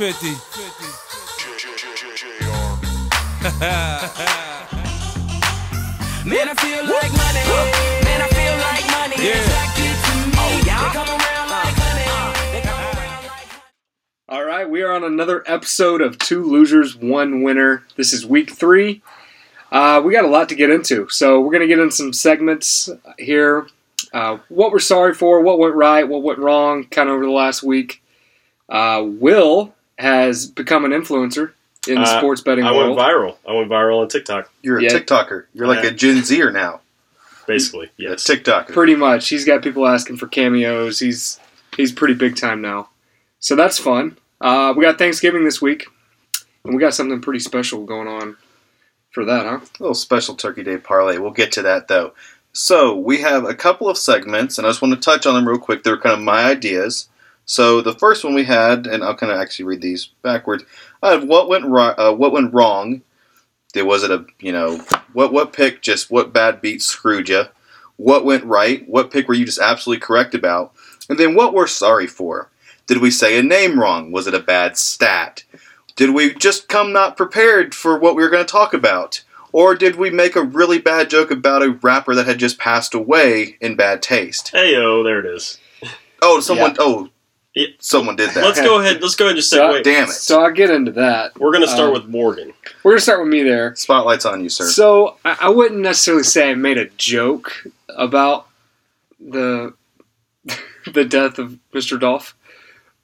50. Man, I feel like money. Man, I feel like money. All right, we are on another episode of Two Losers, One Winner. This is week 3. We got a lot to get into, so we're going to get in some segments here. What we're sorry for, what went right, what went wrong, kind of over the last week. Will has become an influencer in the sports betting world. I went viral on TikTok. You're a TikToker. You're like a Gen Zer now. Basically, yes. A TikToker. Pretty much. He's got people asking for cameos. He's pretty big time now. So that's fun. We got Thanksgiving this week, and we got something pretty special going on for that, huh? A little special Turkey Day parlay. We'll get to that, though. So we have a couple of segments, and I just want to touch on them real quick. They're kind of my ideas. So the first one we had, and I'll kind of actually read these backwards. I had what went wrong. What bad beat screwed you? What went right? What pick were you just absolutely correct about? And then what we're sorry for. Did we say a name wrong? Was it a bad stat? Did we just come not prepared for what we were going to talk about? Or did we make a really bad joke about a rapper that had just passed away in bad taste? Hey-oh, there it is. Someone did that. Let's go ahead and just segue. Damn it. So I'll get into that. We're going to start with Morgan. We're going to start with me there. Spotlight's on you, sir. So I wouldn't necessarily say I made a joke about the death of Mr. Dolph,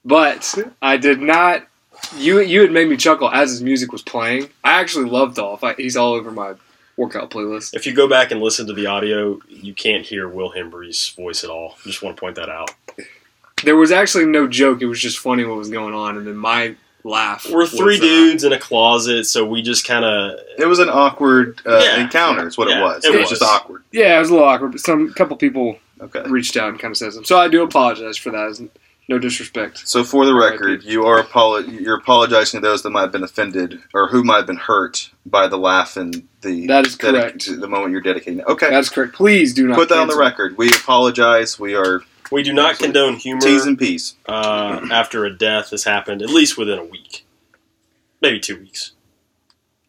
but I did not... You had made me chuckle as his music was playing. I actually love Dolph. He's all over my workout playlist. If you go back and listen to the audio, you can't hear Will Hembury's voice at all. I just want to point that out. There was actually no joke. It was just funny what was going on, and then my laugh. We're three dudes in a closet, so we just kind of... It was an awkward encounter is what it was. It was just awkward. Yeah, it was a little awkward, but a couple people reached out and kind of said something. So I do apologize for that, isn't it? No disrespect. So, for the record, you're apologizing to those that might have been offended or who might have been hurt by the laugh and the... That is correct. The moment you're dedicating. Okay. That is correct. Please do not... Put that on the record. We apologize. We do not condone humor. T's and P's. After a death has happened, at least within a week. Maybe 2 weeks.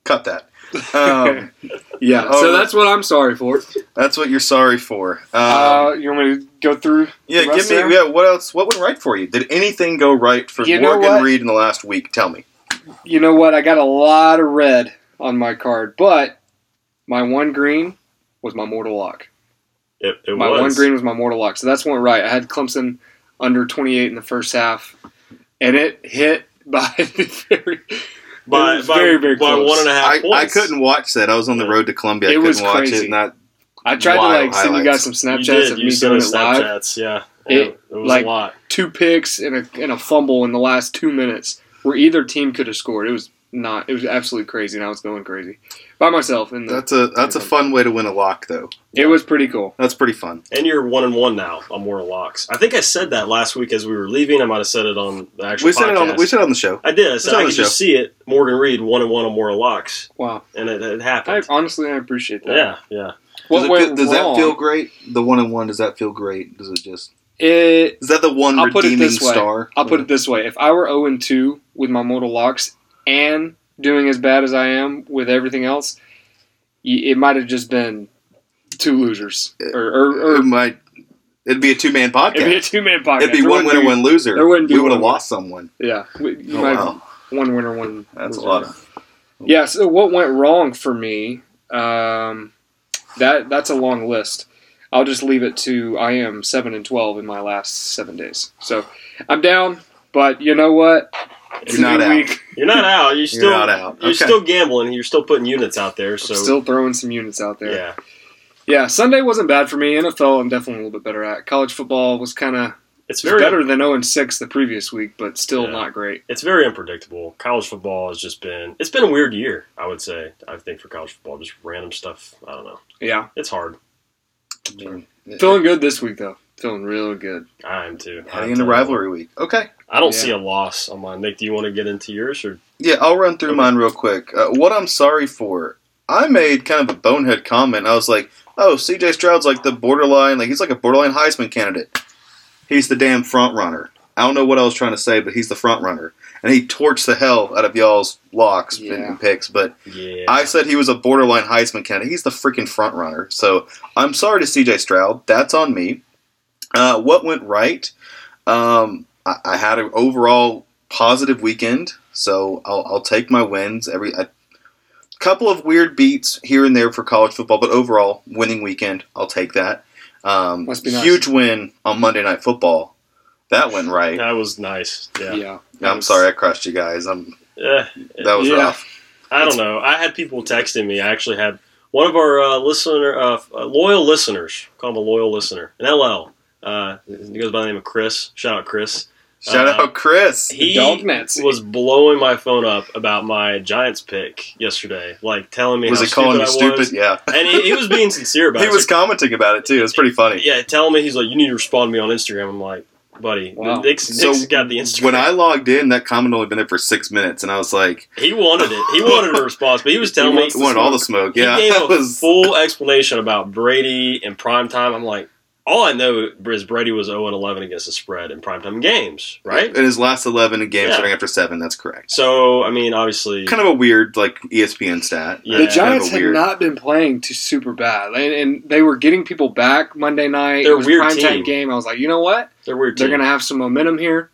Cut that. So that's what I'm sorry for. That's what you're sorry for. You want me to go through? Yeah, what else? What went right for you? Did anything go right for Morgan Reed in the last week? Tell me. You know what? I got a lot of red on my card, but my one green was my mortal lock. My one green was my mortal lock, so that's one right. I had Clemson under 28 in the first half, and it hit by the very... By 1.5 points. I couldn't watch that. I was on the road to Columbia. I couldn't watch it. And I tried to send you guys some Snapchats of me doing it live. It was a lot. 2 picks and a fumble in the last 2 minutes where either team could have scored. It was absolutely crazy, and I was going crazy by myself. That's a fun way to win a lock, though. It was pretty cool. That's pretty fun. And you're 1-1 now on more locks. I think I said that last week as we were leaving. I might have said it on the actual podcast. We said it on the show. I did. I said I could just see it. Morgan Reed 1-1 on more locks. Wow. And it happened. Honestly, I appreciate that. Yeah. Does that feel great? The 1-1. Does that feel great? Does it just? Is that the one redeeming star? I'll put it this way: if I were 0-2 with my mortal locks and doing as bad as I am with everything else, it might have just been two losers. It'd be a two-man podcast. It'd be one winner, one loser. We would have lost someone. Yeah. One winner, one loser. That's a lot of... Yeah, so what went wrong for me, that's a long list. I'll just leave it to I am 7-12 in my last 7 days. So I'm down, but you know what? You're not out. You're still gambling. You're still putting units out there. So still throwing some units out there. Yeah. Sunday wasn't bad for me. NFL, I'm definitely a little bit better at. College football was kind of... It's very better than 0-6 the previous week, but still not great. It's very unpredictable. College football has just been... It's been a weird year, I would say. I think for college football, just random stuff. I don't know. Yeah, it's hard. Feeling good this week though. Feeling real good. I am too. Heading into rivalry week. Okay. I don't see a loss on mine. Nick, do you want to get into yours? Or? Yeah, I'll run through mine real quick. What I'm sorry for, I made kind of a bonehead comment. I was like, oh, C.J. Stroud's like the borderline, like he's like a borderline Heisman candidate. He's the damn front runner. I don't know what I was trying to say, but he's the front runner. And he torched the hell out of y'all's locks and picks. But I said he was a borderline Heisman candidate. He's the freaking front runner. So I'm sorry to CJ Stroud. That's on me. What went right? I had an overall positive weekend. So I'll take my wins. A couple of weird beats here and there for college football. But overall, winning weekend. I'll take that. Must be nice. Huge win on Monday Night Football. That went right. That was nice. Yeah. I'm sorry I crushed you guys. That was rough. I don't know. I had people texting me. I actually had one of our loyal listeners, call him a loyal listener, an LL. He goes by the name of Chris. Shout out, Chris. He was blowing my phone up about my Giants pick yesterday, like telling me how stupid I was. Yeah, and he was being sincere about it. He was commenting about it, too. It was pretty funny. Yeah, telling me, he's like, you need to respond to me on Instagram. I'm like, buddy, wow. Nick's got the Instagram. When I logged in, that comment only been there for 6 minutes, and I was like... He wanted it. He wanted a response, but he was telling me... He wanted all the smoke, yeah. He gave a full explanation about Brady and primetime. I'm like, all I know is Brady was 0-11 against the spread in primetime games, right? In his last 11 games starting after 7, that's correct. So, I mean, obviously... Kind of a weird, like, ESPN stat. Yeah. The Giants have not been playing too super bad, and they were getting people back Monday night. It was a primetime game. I was like, you know what? They're going to have some momentum here.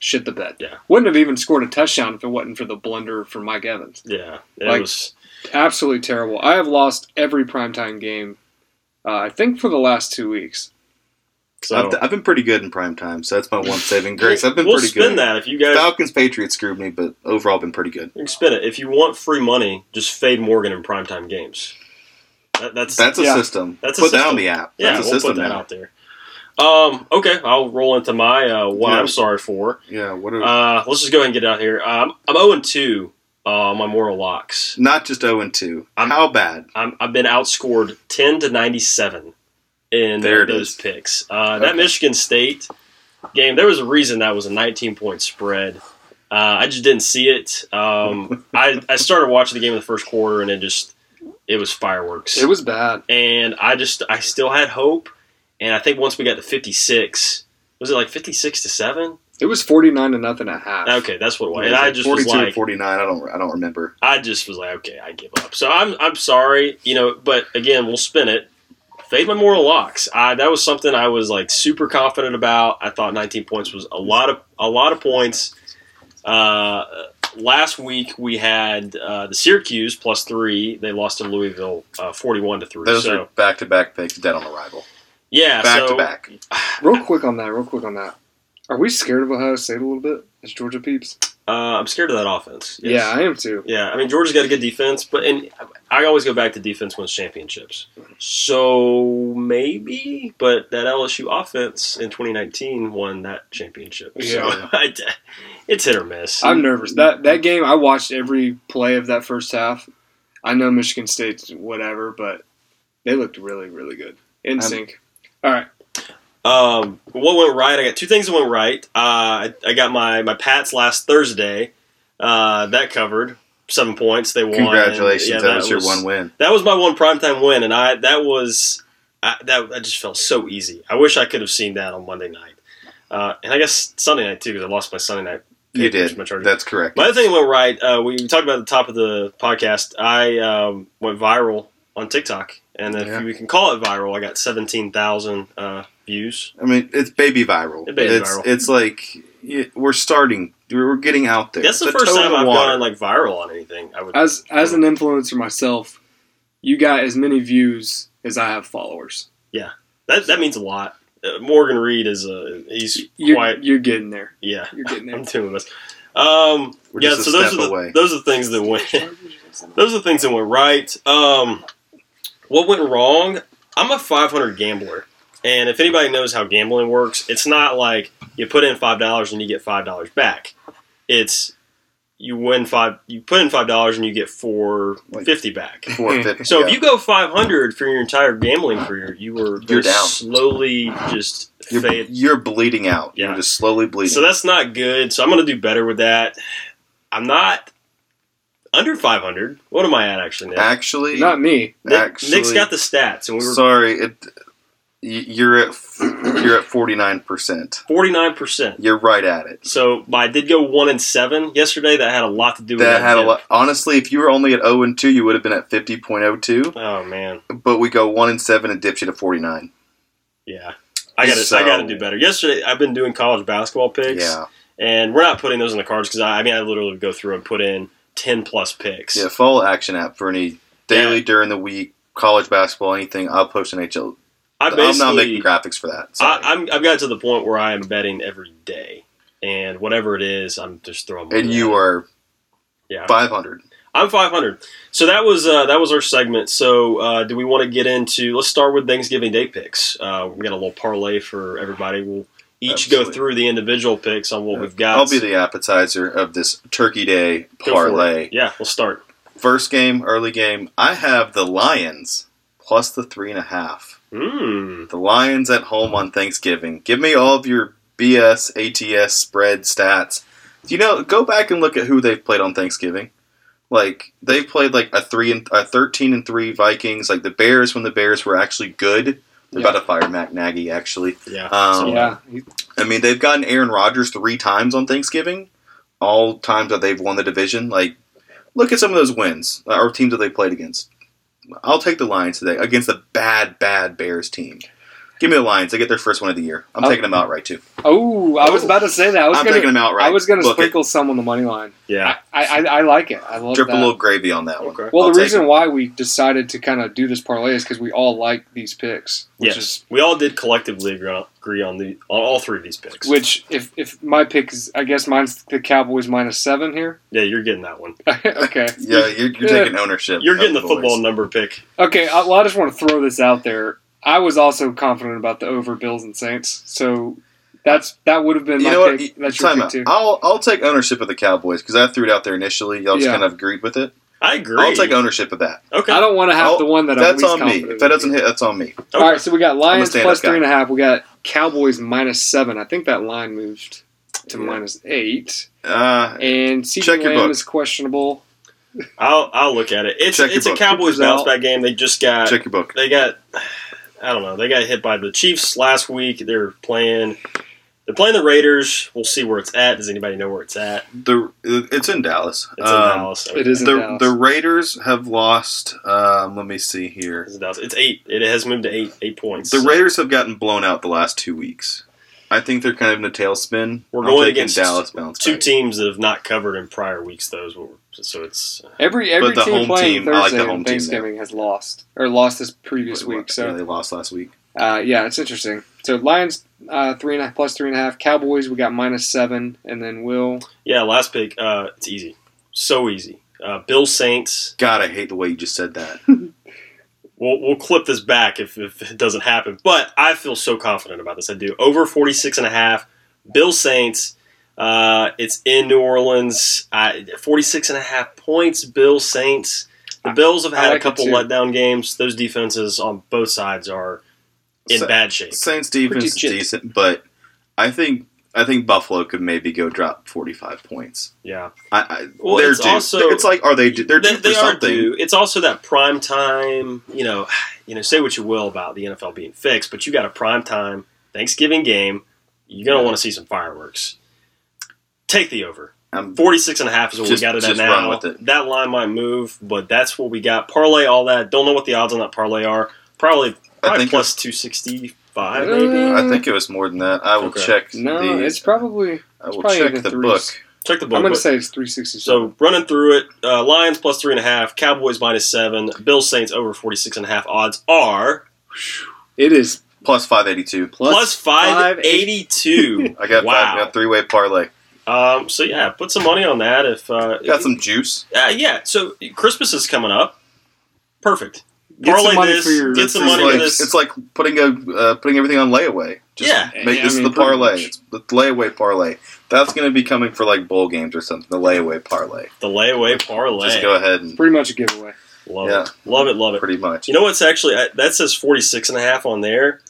Shit the bed. Yeah. Wouldn't have even scored a touchdown if it wasn't for the blunder from Mike Evans. Yeah. It was absolutely terrible. I have lost every primetime game, I think, for the last 2 weeks. So I've been pretty good in primetime, so that's my one saving grace. We'll spin that if you guys... Falcons, Patriots screwed me, but overall been pretty good. You can spin it. If you want free money, just fade Morgan in primetime games. That's a system. Put down the app. Yeah, that's a system put that out there. Okay, I'll roll into my what I'm sorry for. Yeah, what are... let's just go ahead and get out here. I'm 0-2 on my moral locks. Not just 0-2. How bad? I've been outscored 10-97 in those picks. That Michigan State game, there was a reason that was a 19-point spread. I just didn't see it. I started watching the game in the first quarter, and it was fireworks. It was bad. And I still had hope. And I think once we got to 56, was it like 56-7? It was 49-0 at half. Okay, that's what it was. And I just 42 was like 49. I don't remember. I just was like, okay, I give up. So I'm sorry, But again, we'll spin it. Fade my moral locks. That was something I was like super confident about. I thought 19 points was a lot of points. Last week we had the Syracuse +3. They lost to Louisville 41-3. Those are back-to-back picks, dead on arrival. Yeah, back to back. Real quick on that. Are we scared of Ohio State a little bit as Georgia peeps? I'm scared of that offense. Yes. Yeah, I am too. Yeah, I mean, Georgia's got a good defense, but I always go back to defense wins championships. So maybe, but that LSU offense in 2019 won that championship. Yeah, so it's hit or miss. I'm nervous. That game, I watched every play of that first half. I know Michigan State's whatever, but they looked really, really good in sync. All right. What went right? I got two things that went right. I got my Pats last Thursday. That covered 7 points. They won. Congratulations. And, that was your one win. That was my one primetime win, and that just felt so easy. I wish I could have seen that on Monday night. And I guess Sunday night, too, because I lost my Sunday night. You did. That's correct. My other thing went right. We talked about at the top of the podcast. I went viral on TikTok. And if you can call it viral, I got 17,000 views. I mean, it's baby viral. It's like we're starting. We're getting out there. That's the first time I've gone like viral on anything. As an influencer myself, you got as many views as I have followers. Yeah, that means a lot. Morgan Reed is quiet. You're getting there. Yeah, you're getting there. I'm doing this. So those are the things that went right. What went wrong? I'm a 500 gambler. And if anybody knows how gambling works, it's not like you put in $5 and you get $5 back. It's you put in $5 and you get $4.50 back. So if you go 500 for your entire gambling career, you're down. Slowly just you're bleeding out. Yeah. You're just slowly bleeding. So that's not good. So I'm going to do better with that. I'm not under 500. What am I at, actually, Nick? Actually, not me. Nick's got the stats. You're at 49%. 49%. You're right at it. So I did go 1-7 yesterday. That had a lot to do with it. That had a lot. Honestly, if you were only at 0-2, you would have been at 50.02. Oh man. But we go 1-7 and dipped you to 49. Yeah. I gotta do better. Yesterday I've been doing college basketball picks. Yeah. And we're not putting those in the cards because I literally go through and put in 10+ picks. Yeah, follow Action App for any daily during the week, college basketball, anything. I'll post an HL. I'm not making graphics for that. I've got to the point where I am betting every day, and whatever it is, I'm just throwing. And you are, 500. I'm 500. So that was our segment. So do we want to get into? Let's start with Thanksgiving Day picks. We got a little parlay for everybody. We'll each go through the individual picks on what we've got. I'll be the appetizer of this Turkey Day parlay. Yeah, we'll start. First game, early game. I have the Lions plus the 3.5. The Lions at home on Thanksgiving. Give me all of your BS, ATS, spread, stats. You know, go back and look at who they've played on Thanksgiving. Like, they've played like a 13-3 Vikings. Like the Bears, when the Bears were actually good. They're about to fire Matt Nagy, actually. Yeah. I mean, they've gotten Aaron Rodgers 3 times on Thanksgiving. All times that they've won the division. Like, look at some of those wins or teams that they played against. I'll take the Lions today against a bad Bears team. Give me the Lions. They get their first one of the year. I'm taking them outright, too. Oh, I was about to say that. I'm taking them outright. I was going to sprinkle some on the money line. Yeah. I like it. I love Drip that. A little gravy on that one. Well, the reason why we decided to kind of do this parlay is because we all like these picks. Which is, we all did collectively agree on all 3 of these picks. Which, if my pick is, I guess mine's the Cowboys -7 here. Yeah, you're getting that one. Okay. Yeah, you're taking ownership. You're getting the football number pick. Okay, I just want to throw this out there. I was also confident about the over Bills and Saints, so that would have been my pick. That's your pick too. I'll take ownership of the Cowboys because I threw it out there initially. Y'all just kind of agreed with it. I agree. I'll take ownership of that. Okay. I don't want to have the one that I'm least confident in. That's on me. If that doesn't hit, that's on me. Okay. All right, so we got Lions plus 3.5. We got Cowboys -7. I think that line moved to -8. And CeeDee Lamb is questionable. I'll look at it. It's a Cowboys bounce back game. They just got check your book. They got. I don't know. They got hit by the Chiefs last week. They're playing the Raiders. We'll see where it's at. Does anybody know where it's at? It's in Dallas. It is in Dallas. The Raiders have lost. Let me see here. It's 8. It has moved to eight points. The Raiders have gotten blown out the last 2 weeks. I think they're kind of in a tailspin. We're going against Dallas bounce back. 2 teams that have not covered in prior weeks. Those were. So it's every team playing Thursday on Thanksgiving has lost this previous week. So they lost last week. It's interesting. So Lions plus 3.5. Cowboys we got -7, and then last pick. It's easy, so easy. Bills Saints. God, I hate the way you just said that. We'll clip this back if it doesn't happen. But I feel so confident about this. I do over 46.5. Bills Saints. It's in New Orleans. 46.5 points, Bills, Saints. The Bills have had a couple letdown games. Those defenses on both sides are in bad shape. Saints defense is decent, but I think Buffalo could maybe go drop 45 points. Yeah. They're due. Also, it's like, are they due? They're due for something. It's also that prime time, say what you will about the NFL being fixed, but you got a prime time Thanksgiving game. You're going to want to see some fireworks. Take the over. 46.5 is what we got it at now. Run with it. That line might move, but that's what we got. Parlay all that. Don't know what the odds on that parlay are. Probably plus 265, maybe. I think it was more than that. I will check. No, it's probably. I will check the book. Check the book. I'm going to say it's 360. So running through it, Lions plus 3.5, Cowboys -7, Bills Saints over 46.5. Odds are. It is plus 582. Plus 582. I got a 3-way parlay. Put some money on that. Got some juice. So Christmas is coming up. Perfect. Get some money for this. It's like putting everything on layaway. This is the parlay. It's the layaway parlay. That's going to be coming for like bowl games or something. The layaway parlay. Just go ahead and pretty much a giveaway. Love it. Pretty much. You know what's actually that says 46.5 on there.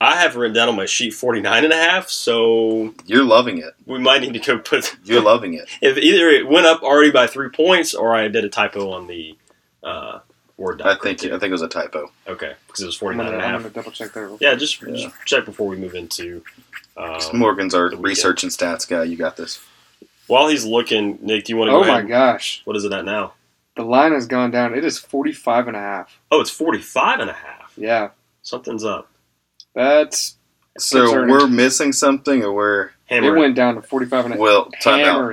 I have written down on my sheet 49.5, so... You're loving it. We might need to go put... You're loving it. If either it went up already by 3 points, or I did a typo on the or Doc. I think it was a typo. Okay, because it was 49.5. I'm going to double check that. Yeah, just check before we move into. Morgan's our research and stats guy. You got this. While he's looking, Nick, do you want to go ahead? Oh, my gosh. What is it at now? The line has gone down. It is 45.5. Oh, it's 45.5? Yeah. Something's up. That's so concerning. We're missing something, or we're... Hammer it went down to 45.5. Well, time out.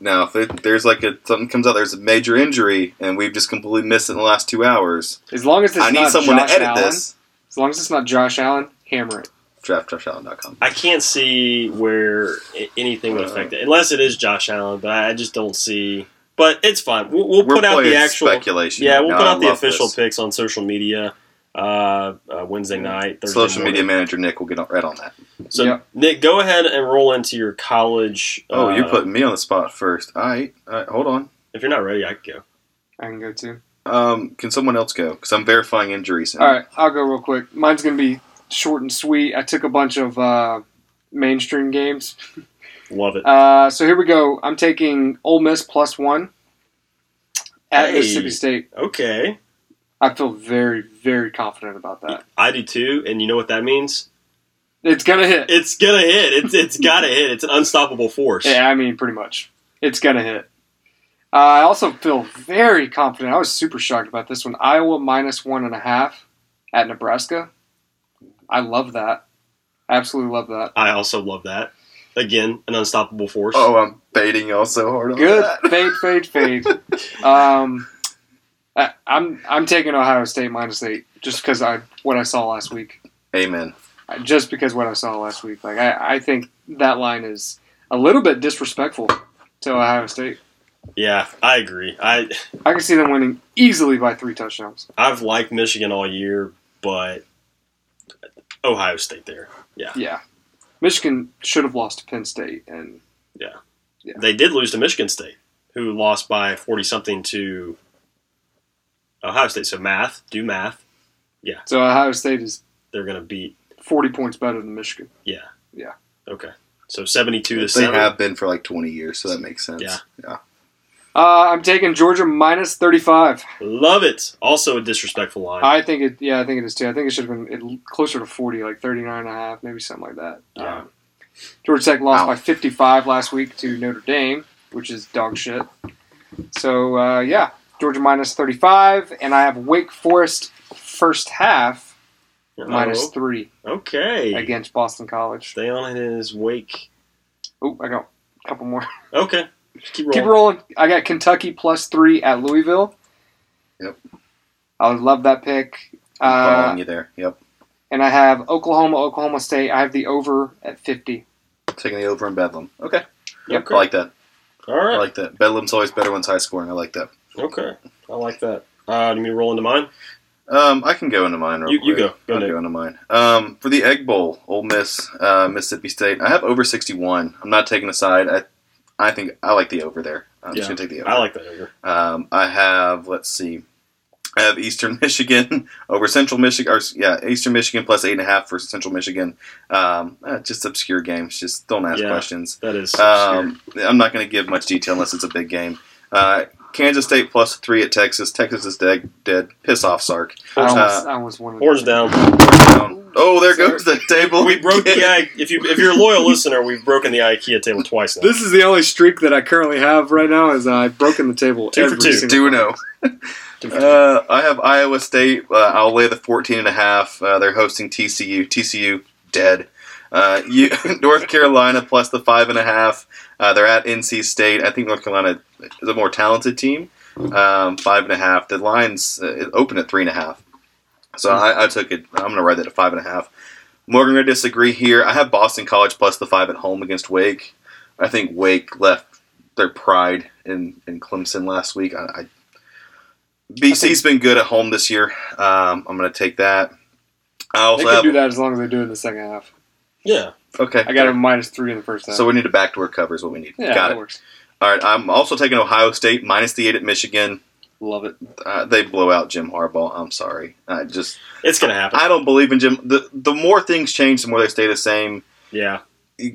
Now, if there's something comes out, there's a major injury, and we've just completely missed it in the last 2 hours. As long as it's I need someone Josh to edit Allen, this. As long as it's not Josh Allen, hammer it. DraftJoshAllen.com. I can't see where anything would affect it, unless it is Josh Allen. But I just don't see. But it's fine. We'll put out the actual speculation. Yeah, we'll put out the official picks on social media Wednesday night. Thursday social morning. Media manager Nick will get right on that. So yep. Nick, go ahead and roll into your college. Oh, you're putting me on the spot first. All right, hold on. If you're not ready, I can go. I can go too. Can someone else go? Because I'm verifying injuries. All right, I'll go real quick. Mine's gonna be short and sweet. I took a bunch of mainstream games. Love it. So here we go. I'm taking Ole Miss +1 at Mississippi State. Okay. I feel very, very confident about that. I do too, and you know what that means? It's going to hit. It's going to hit. It's got to hit. It's an unstoppable force. Yeah, I mean, pretty much. It's going to hit. I also feel very confident. I was super shocked about this one. Iowa -1.5 at Nebraska. I love that. I absolutely love that. I also love that. Again, an unstoppable force. Oh, I'm fading y'all so hard on that. Good. Fade. I'm taking Ohio State -8 just because what I saw last week. Amen. Just because what I saw last week. Like I think that line is a little bit disrespectful to Ohio State. Yeah, I agree. I can see them winning easily by 3 touchdowns. I've liked Michigan all year, but Ohio State there. Yeah. Yeah. Michigan should have lost to Penn State. And yeah. They did lose to Michigan State, who lost by 40-something to Ohio State. So do math. Yeah. So Ohio State they're going to beat 40 points better than Michigan. Yeah. Yeah. Okay. So 72-7. They have been for 20 years, so that makes sense. Yeah. I'm taking Georgia -35. Love it. Also a disrespectful line. I think it is too. I think it should have been closer to 40, 39.5, maybe something like that. Yeah. Georgia Tech lost by 55 last week to Notre Dame, which is dog shit. So, Georgia -35, and I have Wake Forest first half -3. Okay. Against Boston College. Stay on his Wake. Oh, I got a couple more. Okay. Keep rolling. I got Kentucky +3 at Louisville. Yep. I would love that pick. I'm following you there. Yep. And I have Oklahoma State. I have the over at 50. Taking the over in Bedlam. Okay. Yep. Okay. I like that. All right. I like that. Bedlam's always better when it's high scoring. I like that. Okay. I like that. Do you mean roll into mine? I can go into mine real quick. You go. I'll go into mine. For the Egg Bowl, Ole Miss, Mississippi State, I have over 61. I'm not taking a side. I think I like the over there. I'm just going to take the over. I like the over. I have Eastern Michigan over Central Michigan. Eastern Michigan +8.5 for Central Michigan. Just obscure games. Just don't ask questions. That is obscure. I'm not going to give much detail unless it's a big game. Kansas State +3 at Texas. Texas is dead. Piss off, Sark. I almost wanted horns down. Oh, there goes the table. We broke the if you're a loyal listener, we've broken the IKEA table twice now. This is the only streak that I currently have right now is I've broken the table 2 for 2. 2-0. I have Iowa State. I'll lay the 14.5. They're hosting TCU. TCU dead. North Carolina + the 5.5. They're at NC State. I think North Carolina is a more talented team. 5.5. The line's open at 3.5. So I took it. I'm going to write that at 5.5. Morgan, going to disagree here. I have Boston College + the 5 at home against Wake. I think Wake left their pride in Clemson last week. BC's been good at home this year. I'm going to take that. They can do that as long as they do it in the second half. Yeah. Okay. I got a -3 in the first half. So we need a backdoor cover is what we need. Yeah, got it. Works. All right. I'm also taking Ohio State -8 at Michigan. Love it. They blow out Jim Harbaugh. I'm sorry. It's going to happen. I don't believe in Jim. The more things change, the more they stay the same. Yeah.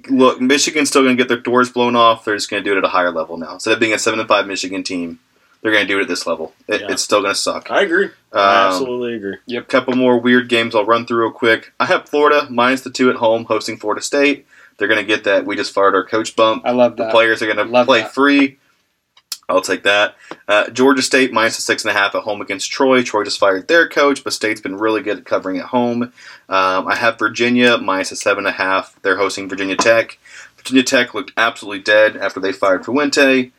Look, Michigan's still going to get their doors blown off. They're just going to do it at a higher level now. Instead of being a 7-5 Michigan team, they're going to do it at this level. It's still going to suck. I agree. I absolutely agree. Yep. Couple more weird games I'll run through real quick. I have Florida minus the 2 at home hosting Florida State. They're going to get that we just fired our coach bump. I love that. The players are going to play free. I'll take that. Georgia State minus the 6.5 at home against Troy. Troy just fired their coach, but State's been really good at covering at home. I have Virginia minus the 7.5. They're hosting Virginia Tech. Virginia Tech looked absolutely dead after they fired Fuente.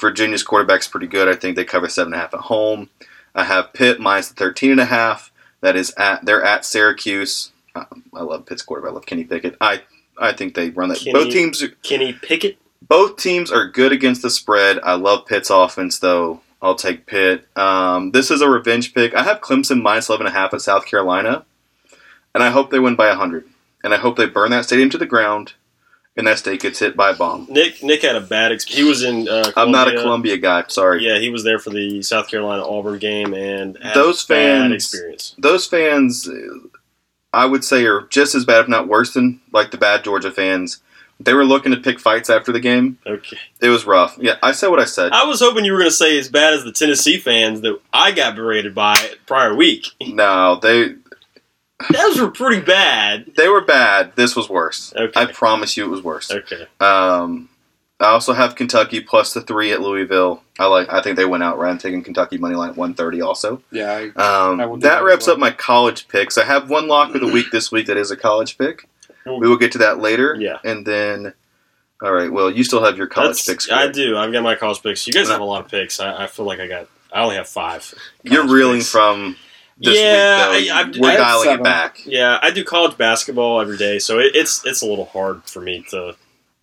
Virginia's quarterback's pretty good. I think they cover 7.5 at home. I have Pitt minus the 13.5. That is they're at Syracuse. I love Pitt's quarterback. I love Kenny Pickett. I think they run that. Both teams are good against the spread. I love Pitt's offense, though. I'll take Pitt. This is a revenge pick. I have Clemson minus 11.5 at South Carolina, and I hope they win by 100. And I hope they burn that stadium to the ground, and that state gets hit by a bomb. Nick had a bad experience. He was in Columbia. I'm not a Columbia guy. Sorry. Yeah, he was there for the South Carolina-Auburn game, and had a bad experience. Those fans, I would say, are just as bad, if not worse than, like, the bad Georgia fans. They were looking to pick fights after the game. Okay. It was rough. Yeah, I said what I said. I was hoping you were going to say as bad as the Tennessee fans that I got berated by prior week. No, those were pretty bad. They were bad. This was worse. Okay. I promise you it was worse. Okay. I also have Kentucky plus the 3 at Louisville. I think they went out right. I'm taking Kentucky money line at 130 also. Yeah. That wraps up my college picks. I have one lock of the week this week that is a college pick. We will get to that later. Yeah. And then, all right, well, you still have your college picks. I do. I've got my college picks. You guys have a lot of picks. I feel like I only have 5. You're reeling from this week, though. We're dialing it back. Yeah, I do college basketball every day, so it's a little hard for me to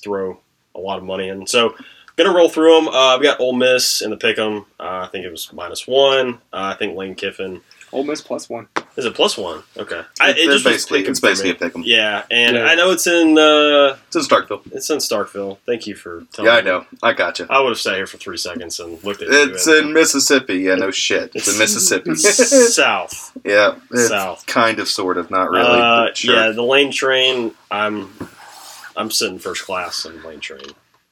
throw a lot of money in. So I'm going to roll through them. I've got Ole Miss in the pick'em. I think it was -1. I think Lane Kiffin. Ole Miss +1. Is it +1? Okay. It's basically a pick'em. Yeah, and I know it's in... it's in Starkville. Thank you for telling me. Yeah, I know. I gotcha. I would have sat here for 3 seconds and looked at it. It's in Mississippi. Yeah, no shit. It's in Mississippi. South. Yeah. South. Kind of, sort of, not really. Sure. Yeah, the Lane Train, I'm sitting first class in the Lane Train.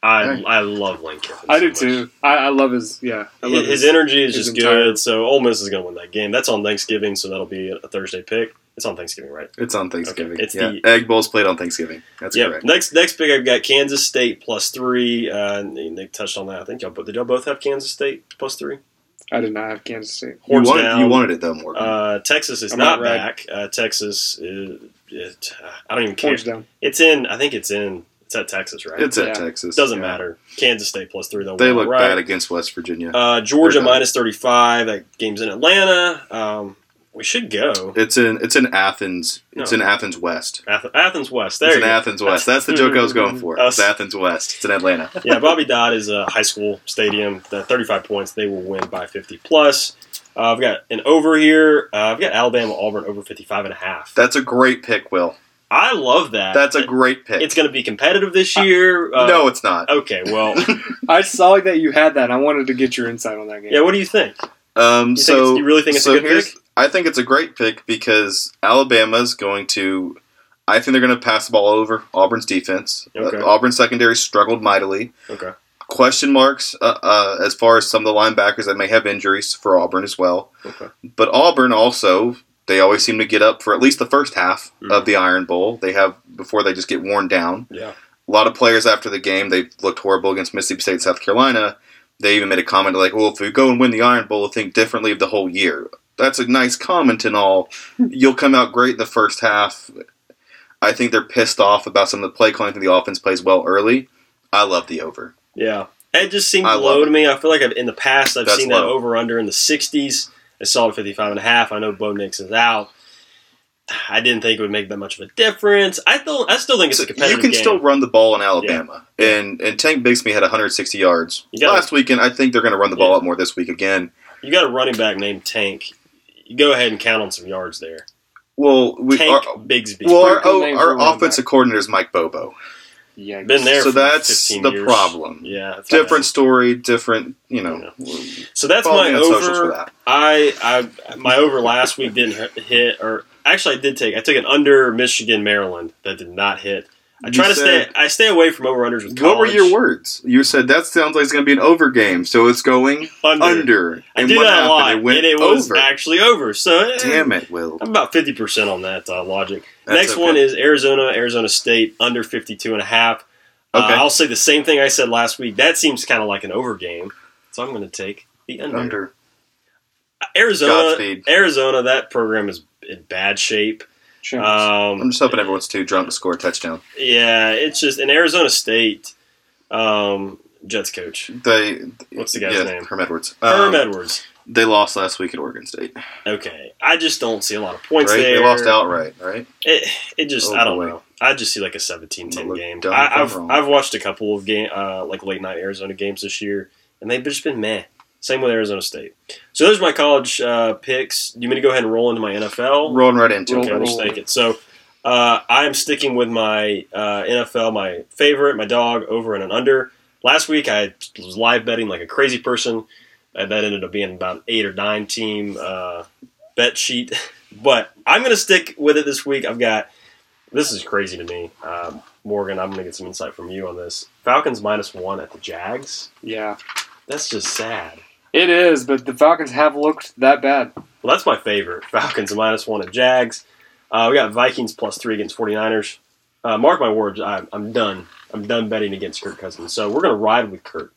I love Lane Kiffin. I do too. I love his his energy is just good. So Ole Miss is going to win that game. That's on Thanksgiving, so that'll be a Thursday pick. It's on Thanksgiving, right? It's on Thanksgiving. Okay. It's the Egg Bowl's played on Thanksgiving. That's correct. Next pick, I've got Kansas State +3. Nick touched on that. I think did y'all both have Kansas State +3? I did not have Kansas State. You wanted it though, Morgan. Texas is not back. Texas, I don't even care. Horns down. It's at Texas, right? It's at Texas. Doesn't matter. Kansas State +3, though. They look bad against West Virginia. Georgia -35. That game's in Atlanta. We should go. It's in Athens. No. It's in Athens West. Athens West. Athens West. That's the joke I was going for. It's Athens West. It's in Atlanta. Yeah, Bobby Dodd is a high school stadium. The 35 points. They will win by 50+. I've got an over here. I've got Alabama Auburn over 55.5. That's a great pick, Will. I love that. That's a great pick. It's going to be competitive this year. No, it's not. Okay, well. I saw that you had that, and I wanted to get your insight on that game. Yeah, what do you think? You really think it's a good pick? I think it's a great pick because Alabama's going to – I think they're going to pass the ball over Auburn's defense. Okay. Auburn's secondary struggled mightily. Okay. Question marks as far as some of the linebackers that may have injuries for Auburn as well. Okay. But Auburn also – they always seem to get up for at least the first half of the Iron Bowl. They have before they just get worn down. Yeah. A lot of players after the game, they looked horrible against Mississippi State, South Carolina. They even made a comment like, well, if we go and win the Iron Bowl, we'll think differently of the whole year. That's a nice comment and all. You'll come out great in the first half. I think they're pissed off about some of the play calling. The offense plays well early. I love the over. Yeah. It just seems low to me. I feel like in the past I've seen that over-under in the 60s. I saw it 55.5. I know Bo Nix is out. I didn't think it would make that much of a difference. I still think it's a competitive game. You can still run the ball in Alabama. Yeah. And Tank Bigsby had 160 yards last weekend. I think they're going to run the ball out more this week again. You got a running back named Tank. You go ahead and count on some yards there. Well, Bigsby. Well, our offensive coordinator is Mike Bobo. Yeah, been there. So for that's 15 the years. Problem. Yeah, different story, different. So that's my over. My over last week didn't hit, or actually I took an under Michigan Maryland that did not hit. I try to stay. I stay away from over-unders with college. What were your words? You said that sounds like it's going to be an over game, so it's going under. And I did what that happened? A lot, it was actually over. So damn it, Will! I'm about 50% on that logic. Next one is Arizona State under 52.5. Okay. I'll say the same thing I said last week. That seems kind of like an over game, so I'm going to take the under. Arizona, that program is in bad shape. Sure. I'm just hoping everyone's too drunk to score a touchdown. Yeah, it's just in Arizona State, Jets coach. What's the guy's name? Herm Edwards. Herm Edwards. They lost last week at Oregon State. Okay, I just don't see a lot of points there. They lost outright, right? I don't know. I just see like a 17-10 game. I've watched a couple of late night Arizona games this year, and they've just been meh. Same with Arizona State. So those are my college picks. Do you want me to go ahead and roll into my NFL? Rolling right into it. Okay, we'll take it. So I'm sticking with my NFL, my favorite, my dog, over and an under. Last week I was live betting like a crazy person. That ended up being about an 8 or 9 team bet sheet. But I'm going to stick with it this week. This is crazy to me. Morgan, I'm going to get some insight from you on this. Falcons -1 at the Jags. Yeah. That's just sad. It is, but the Falcons have looked that bad. Well, that's my favorite. Falcons -1 at Jags. We got Vikings +3 against 49ers. Mark my words, I'm done. I'm done betting against Kirk Cousins. So we're going to ride with Kirk.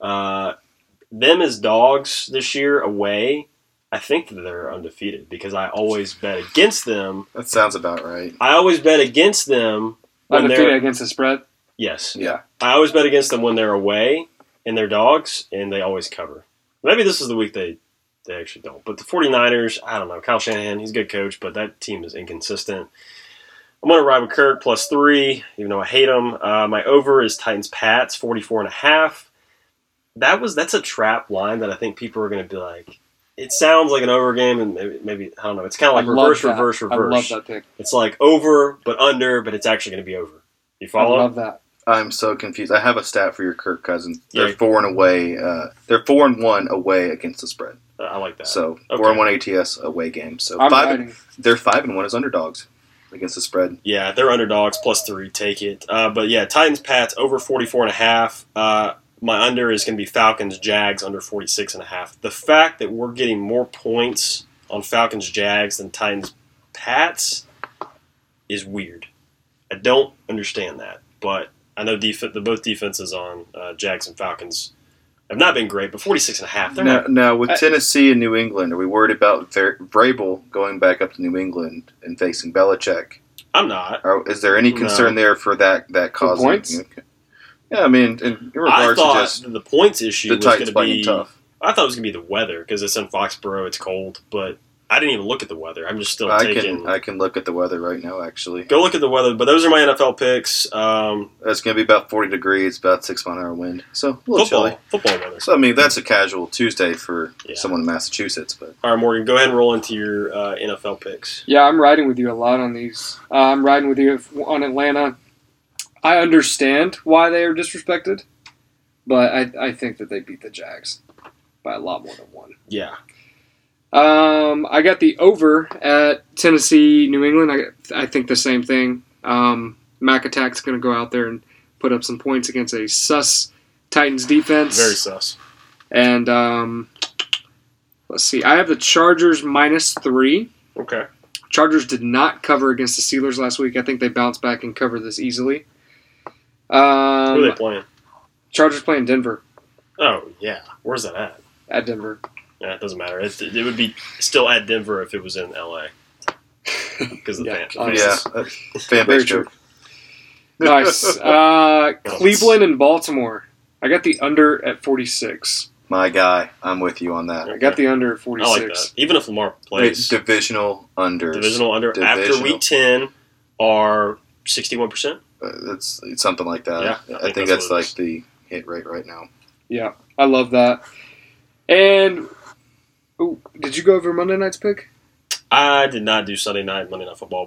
Them as dogs this year away, I think they're undefeated because I always bet against them. That sounds about right. I always bet against them. Undefeated against the spread? Yes. Yeah. I always bet against them when they're away and they're dogs, and they always cover. Maybe this is the week they actually don't. But the 49ers, I don't know. Kyle Shanahan, he's a good coach, but that team is inconsistent. I'm going to ride with Kirk +3, even though I hate him. My over is Titans-Pats, 44.5. That's a trap line that I think people are going to be like, it sounds like an over game, and maybe I don't know. It's kind of like reverse. I love that pick. It's like over, but under, but it's actually going to be over. You follow? I love that. I'm so confused. I have a stat for your Kirk Cousins. They're 4-1 away. They're 4-1 away against the spread. I like that. So 4-1 ATS away game. So they're 5-1 as underdogs against the spread. Yeah, they're underdogs +3. Take it. But yeah, Titans-Pats over 44.5. My under is going to be Falcons-Jags under 46.5. The fact that we're getting more points on Falcons-Jags than Titans-Pats is weird. I don't understand that, but I know both defenses on Jags and Falcons have not been great, but 46.5. Now, with Tennessee and New England, are we worried about Vrabel going back up to New England and facing Belichick? I'm not. Is there any concern there for that causing points? Okay. Yeah, I mean, in regards to just the points issue, the Titans playing tough. I thought it was going to be the weather because it's in Foxborough, it's cold, but I didn't even look at the weather. I'm just still taking... I can look at the weather right now, actually. Go look at the weather, but those are my NFL picks. It's going to be about 40 degrees, about 6 mile an hour wind. So, a little chilly. Football weather. So, I mean, that's a casual Tuesday for someone in Massachusetts. But all right, Morgan, go ahead and roll into your NFL picks. Yeah, I'm riding with you a lot on these. I'm riding with you on Atlanta. I understand why they are disrespected, but I think that they beat the Jags by a lot more than one. Yeah. I got the over at Tennessee, New England. I think the same thing. Mac Attack's going to go out there and put up some points against a sus Titans defense. Very sus. And let's see. I have the Chargers -3. Okay. Chargers did not cover against the Steelers last week. I think they bounced back and covered this easily. Who are they playing? Chargers playing Denver. Oh, yeah. Where's that at? At Denver. Yeah, it doesn't matter. It would be still at Denver if it was in L.A. Because of the fan base joke. Nice. Cleveland and Baltimore. I got the under at 46. My guy, I'm with you on that. Okay. I got the under at 46. I like that. Even if Lamar plays. Wait, divisional unders. Divisional under after week 10 are 61%. It's something like that. Yeah, I think that's like the hit rate right now. Yeah, I love that. And did you go over Monday night's pick? I did not do Monday Night Football.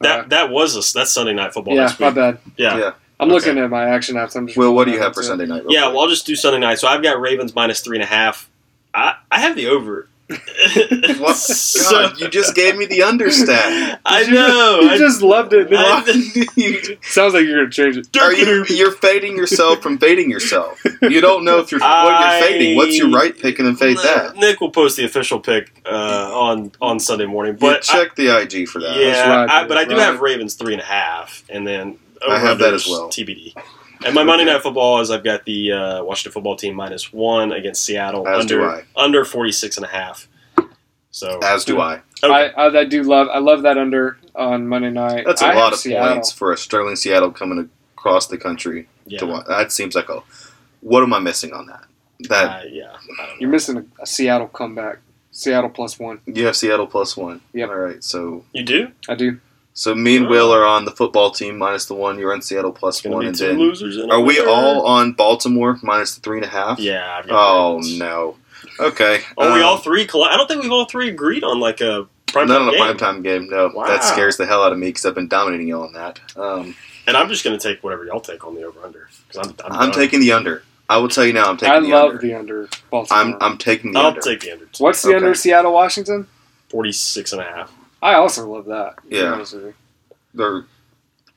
That's Sunday Night Football. Yeah, my bad. Yeah. I'm looking at my action apps. Well, what do you have for Sunday night? Yeah, well, I'll just do Sunday night. So I've got Ravens -3.5. I have the over. What? So, God, you just gave me the understat. I know. You just loved it. Sounds like you're going to change it. Are you're fading yourself from fading yourself. You don't know if what you're fading. What's your right pick and then fade that? Nick will post the official pick on Sunday morning. But check the IG for that. Yeah, I do have Ravens 3.5, and then I have that as well. TBD. And my Monday Night Football is I've got the Washington football team -1 against Seattle under 46.5. So as do I. Okay. I love that under on Monday night. That's a lot of points for a Sterling Seattle coming across the country to watch. That seems like what am I missing on that? You're missing a Seattle comeback. Seattle +1. You have Seattle +1. Yeah. All right. So you do? I do. So me and Will are on the football team -1. You're on Seattle +1, and then losers are we all on Baltimore -3.5? Yeah. I've got no. Okay. Are we all three? I don't think we've all three agreed on like a primetime game. Not on a primetime game. No, wow. That scares the hell out of me because I've been dominating y'all on that. And I'm just going to take whatever y'all take on the over under. I'm taking the under. I will tell you now. I'm taking the under. I love the under. Baltimore. I'm taking the under. I'll take the under. Too. What's the under? Seattle, Washington. 46.5. I also love that. Yeah.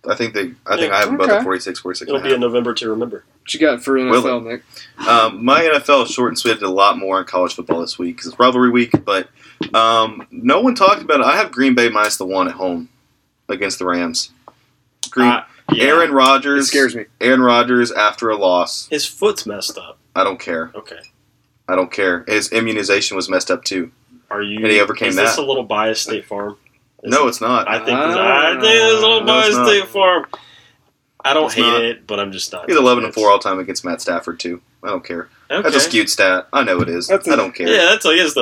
I think I have them both at 46. It'll be a November to remember. What you got for NFL, Nick? My NFL short and sweet. I did a lot more in college football this week because it's rivalry week, but no one talked about it. I have Green Bay -1 at home against the Rams. Aaron Rodgers. It scares me. Aaron Rodgers after a loss. His foot's messed up. I don't care. Okay. I don't care. His immunization was messed up too. Are you? And he overcame that. Is this a little biased State Farm? It's not. I think it's a little biased State Farm. I don't hate it, but I'm just not. He's 11-4 all time against Matt Stafford too. I don't care. Okay. That's a skewed stat. I know it is. I don't care. Yeah, that's against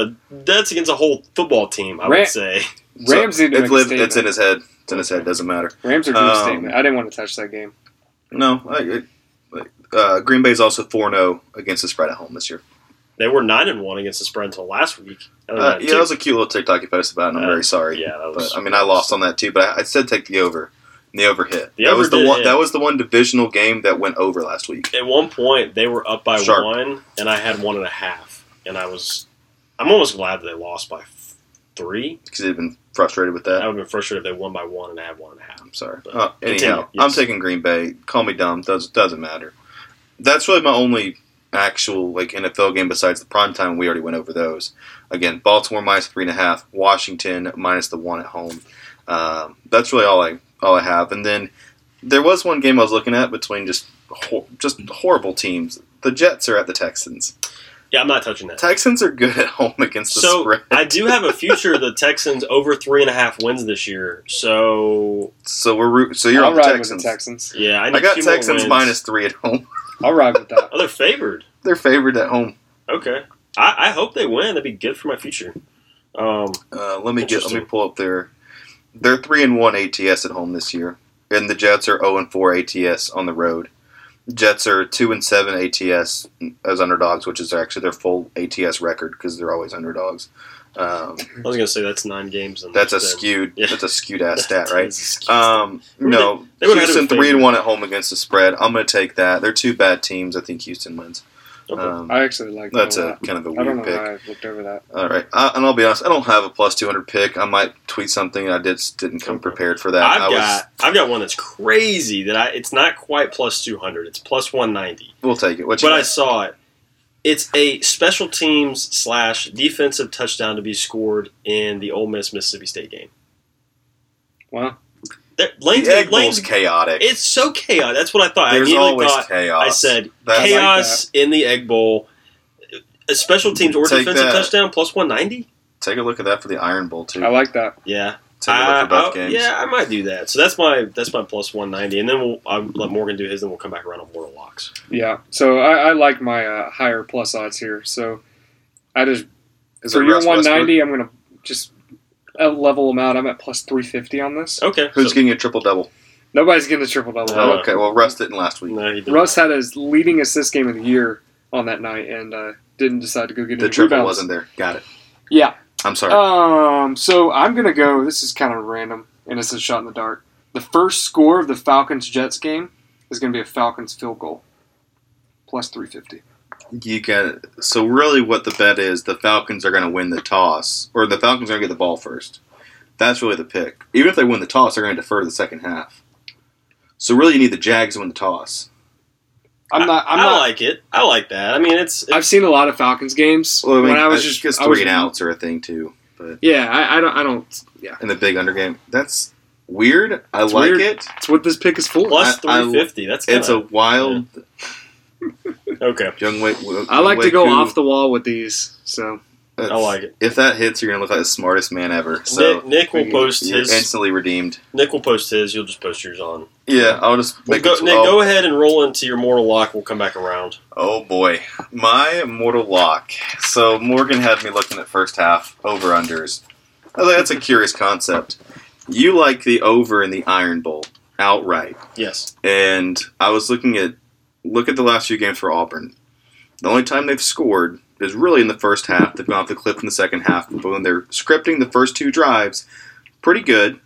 a whole football team. I would say Rams need to make a statement. It's in his head. It's in his head. Doesn't matter. Rams are doing a statement. I didn't want to touch that game. No, Green Bay's also 4-0 against the spread at home this year. They were 9-1 against the spread until last week. That was a cute little TikTok you posted about, and I'm very sorry. Yeah, that was. But, I lost on that too. But I said take the over. The over hit. That was the one divisional game that went over last week. At one point, they were up by one, and I had 1.5, and I'm almost glad that they lost by 3 because they'd been frustrated with that. I would have been frustrated if they won by 1 and I had 1.5. I'm sorry. Anyhow, yes. I'm taking Green Bay. Call me dumb. Doesn't matter. That's really my only actual NFL game besides the primetime. We already went over those. Again, Baltimore -3.5, Washington -1 at home. That's really all I have. And then there was one game I was looking at between just horrible teams. The Jets are at the Texans. Yeah, I'm not touching that. Texans are good at home against the spread. I do have a future of the Texans over 3.5 wins this year. So you're on the Texans. Yeah, I got Texans -3 at home. I'll ride with that. Oh, they're favored. They're favored at home. Okay. I hope they win. That'd be good for my future. Let me pull up their. They're 3-1 ATS at home this year, and the Jets are 0-4 ATS on the road. Jets are 2-7 ATS as underdogs, which is actually their full ATS record because they're always underdogs. I was gonna say that's 9 games. That's a skewed ass stat, right? Houston 3-1 at home against the spread. I'm gonna take that. They're 2 bad teams. I think Houston wins. Okay. I actually like that. That's a kind of a weird pick. I don't know pick. Why I looked over that. All right, and I'll be honest. I don't have a +200 pick. I might tweet something. I didn't come prepared for that. I've got one that's crazy. It's not quite +200. It's +190. We'll take it. But I saw it. It's a special teams / defensive touchdown to be scored in the Ole Miss Mississippi State game. Wow. Lane's chaotic. It's so chaotic. That's what I thought. There's always chaos. I said chaos in the Egg Bowl. A special teams or defensive touchdown +190. Take a look at that for the Iron Bowl too. I like that. Yeah. Take a look for both games. Yeah, I might do that. So that's my +190, and then I'll let Morgan do his, and we'll come back around on Mortal Locks. Yeah. So I like my higher plus odds here. So I just for your 190, I'm gonna just. A level amount. I'm at +350 on this. Okay. Who's getting a triple-double? Nobody's getting a triple-double. Oh, okay. Well, Russ didn't last week. No, he didn't. Russ had his leading assist game of the year on that night and didn't decide to go get the triple rebounds. Wasn't there. Got it. Yeah. I'm sorry. So I'm going to go – this is kind of random, and it's a shot in the dark. The first score of the Falcons-Jets game is going to be a Falcons field goal, +350. You can. So really, what the bet is, the Falcons are going to win the toss, or the Falcons are going to get the ball first. That's really the pick. Even if they win the toss, they're going to defer the second half. So really, you need the Jags to win the toss. I like it. I like that. I mean, it's. I've seen a lot of Falcons games. Well, I mean, when I was just three and outs are a thing too. But yeah, I don't. Yeah. And the big under game. That's weird. It's like weird. It's what this pick is for. Plus 350. That's kinda, it's a wild. Yeah. Okay. I like to go off the wall with these, so I like it. If that hits, you're gonna look like the smartest man ever. So Nick will post his. Instantly redeemed. Nick will post his. You'll just post yours on. Yeah, I'll just make it 12. Nick, go ahead and roll into your mortal lock. We'll come back around. Oh boy, my mortal lock. So Morgan had me looking at first half over unders. That's a curious concept. You like the over in the Iron Bowl outright? Yes. And I was looking at. Look at the last few games for Auburn. The only time they've scored is really in the first half. They've gone off the cliff in the second half. But when they're scripting the first two drives, pretty good.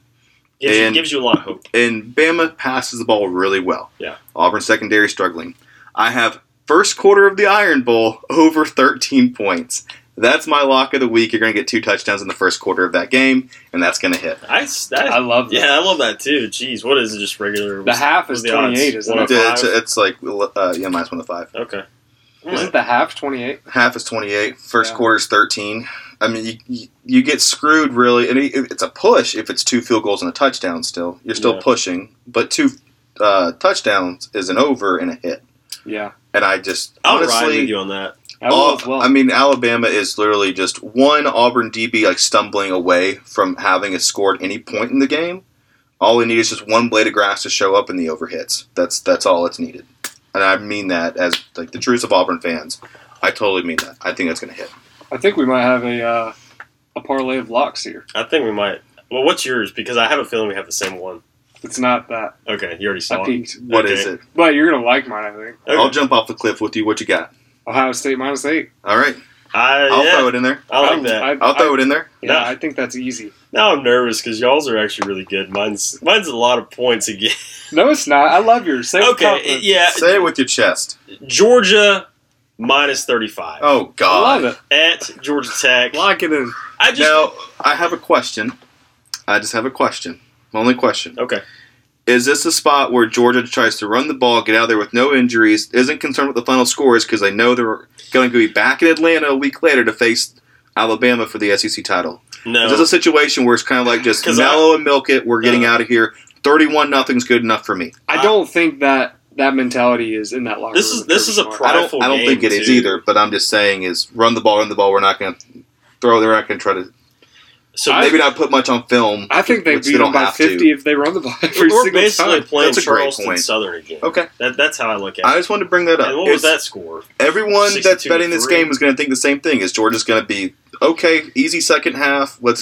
It gives you a lot of hope. And Bama passes the ball really well. Yeah. Auburn secondary struggling. I have first quarter of the Iron Bowl over 13 points. That's my lock of the week. You're going to get 2 touchdowns in the first quarter of that game, and that's going to hit. I love that. Yeah, I love that, too. Jeez, what is it, just regular? The half is 28, isn't it? It's like, yeah, minus 105. Okay. Isn't the half 28? Half is 28. First quarter is 13. I mean, you get screwed, really. And it's a push if it's 2 field goals and a touchdown still. You're still pushing, but 2 touchdowns is an over and a hit. Yeah. And I just, honestly. I'll ride with you on that. I mean, Alabama is literally just one Auburn DB like stumbling away from having a score at any point in the game. All we need is just one blade of grass to show up in the overhits. That's all it's needed, and I mean that as like the truest of Auburn fans. I totally mean that. I think that's going to hit. I think we might have a parlay of locks here. I think we might. Well, what's yours? Because I have a feeling we have the same one. It's not that. Okay, you already saw it. What is it? But you're going to like mine, I think. Okay. I'll jump off the cliff with you. What you got? Ohio State minus 8. All right. I'll throw it in there. I like that. I'll throw it in there. Yeah, I think that's easy. Now I'm nervous because y'all's are actually really good. Mine's a lot of points again. No, it's not. I love yours. Say it with confidence. Yeah. Say it with your chest. Georgia minus 35. Oh, God. I love it. At Georgia Tech. Lock it in. Now, I have a question. Only question. Okay. Is this a spot where Georgia tries to run the ball, get out of there with no injuries, isn't concerned with the final scores because they know they're going to be back in Atlanta a week later to face Alabama for the SEC title? No. Is this a situation where it's kind of like just mellow and milk it, we're getting out of here, 31-0's good enough for me? I don't think that mentality is in that locker room. This is a prideful game, I don't think it is either, but I'm just saying is run the ball, we're not going to throw, they're not going to try to. So maybe not put much on film. I think they beat them by 50 if they run the ball every single time. We're basically playing Charleston Southern again. Okay. That's how I look at it. I just wanted to bring that up. And what was that score? Everyone that's betting this game is going to think the same thing. Is Georgia's going to be, okay, easy second half. Let's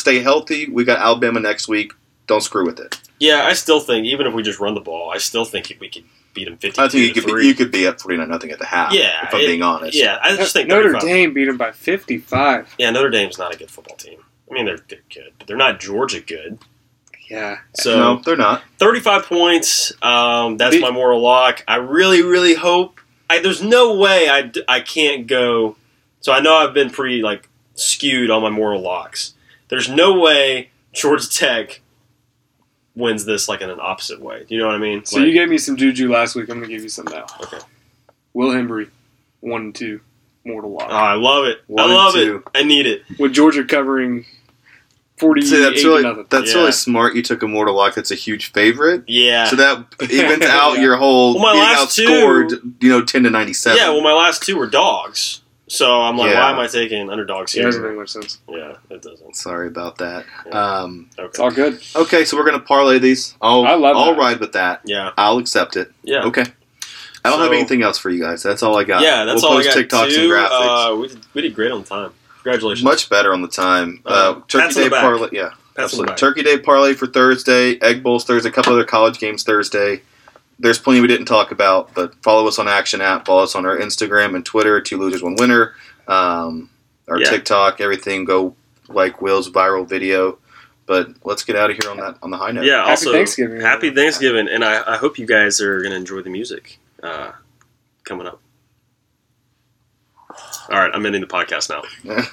stay healthy. We got Alabama next week. Don't screw with it. Yeah, I still think, even if we just run the ball, I still think we could beat them 50. I think you could be up 49-0 at the half. Yeah, if I'm being honest. Yeah, I just think Notre Dame beat them by 55. Yeah, Notre Dame's not a good football team. I mean, they're good, but they're not Georgia good. Yeah. So no, they're not. 35 points. That's my moral lock. I really, really hope. There's no way I can't go. So I know I've been pretty skewed on my moral locks. There's no way Georgia Tech wins this in an opposite way. Do you know what I mean? So you gave me some juju last week. I'm going to give you some now. Okay. Will Hembury, 1-2. Mortal lock. Oh, I love it. I need it. With Georgia covering 48. See, that's really smart. You took a mortal lock that's a huge favorite. Yeah. So that evens out your whole being outscored, 10-97. Yeah, well, my last 2 were dogs. So I'm like, why am I taking underdogs here? It doesn't make much sense. Yeah, it doesn't. Sorry about that. Yeah. Okay. It's all good. Okay, so we're going to parlay these. I'll ride with that. Yeah. I'll accept it. Yeah. Okay. I don't have anything else for you guys. That's all I got. Yeah, that's all I got. We'll post TikToks and graphics. We did great on time. Congratulations. Much better on the time. Turkey Day parlay. Yeah, absolutely. Turkey Day parlay for Thursday. Egg Bowls Thursday. A couple other college games Thursday. There's plenty we didn't talk about, but follow us on Action App. Follow us on our Instagram and Twitter. 2 losers, 1 winner. Our TikTok, everything. Go like Will's viral video. But let's get out of here on the high note. Yeah. Also, happy Thanksgiving, and I hope you guys are going to enjoy the music. Coming up. All right, I'm ending the podcast now.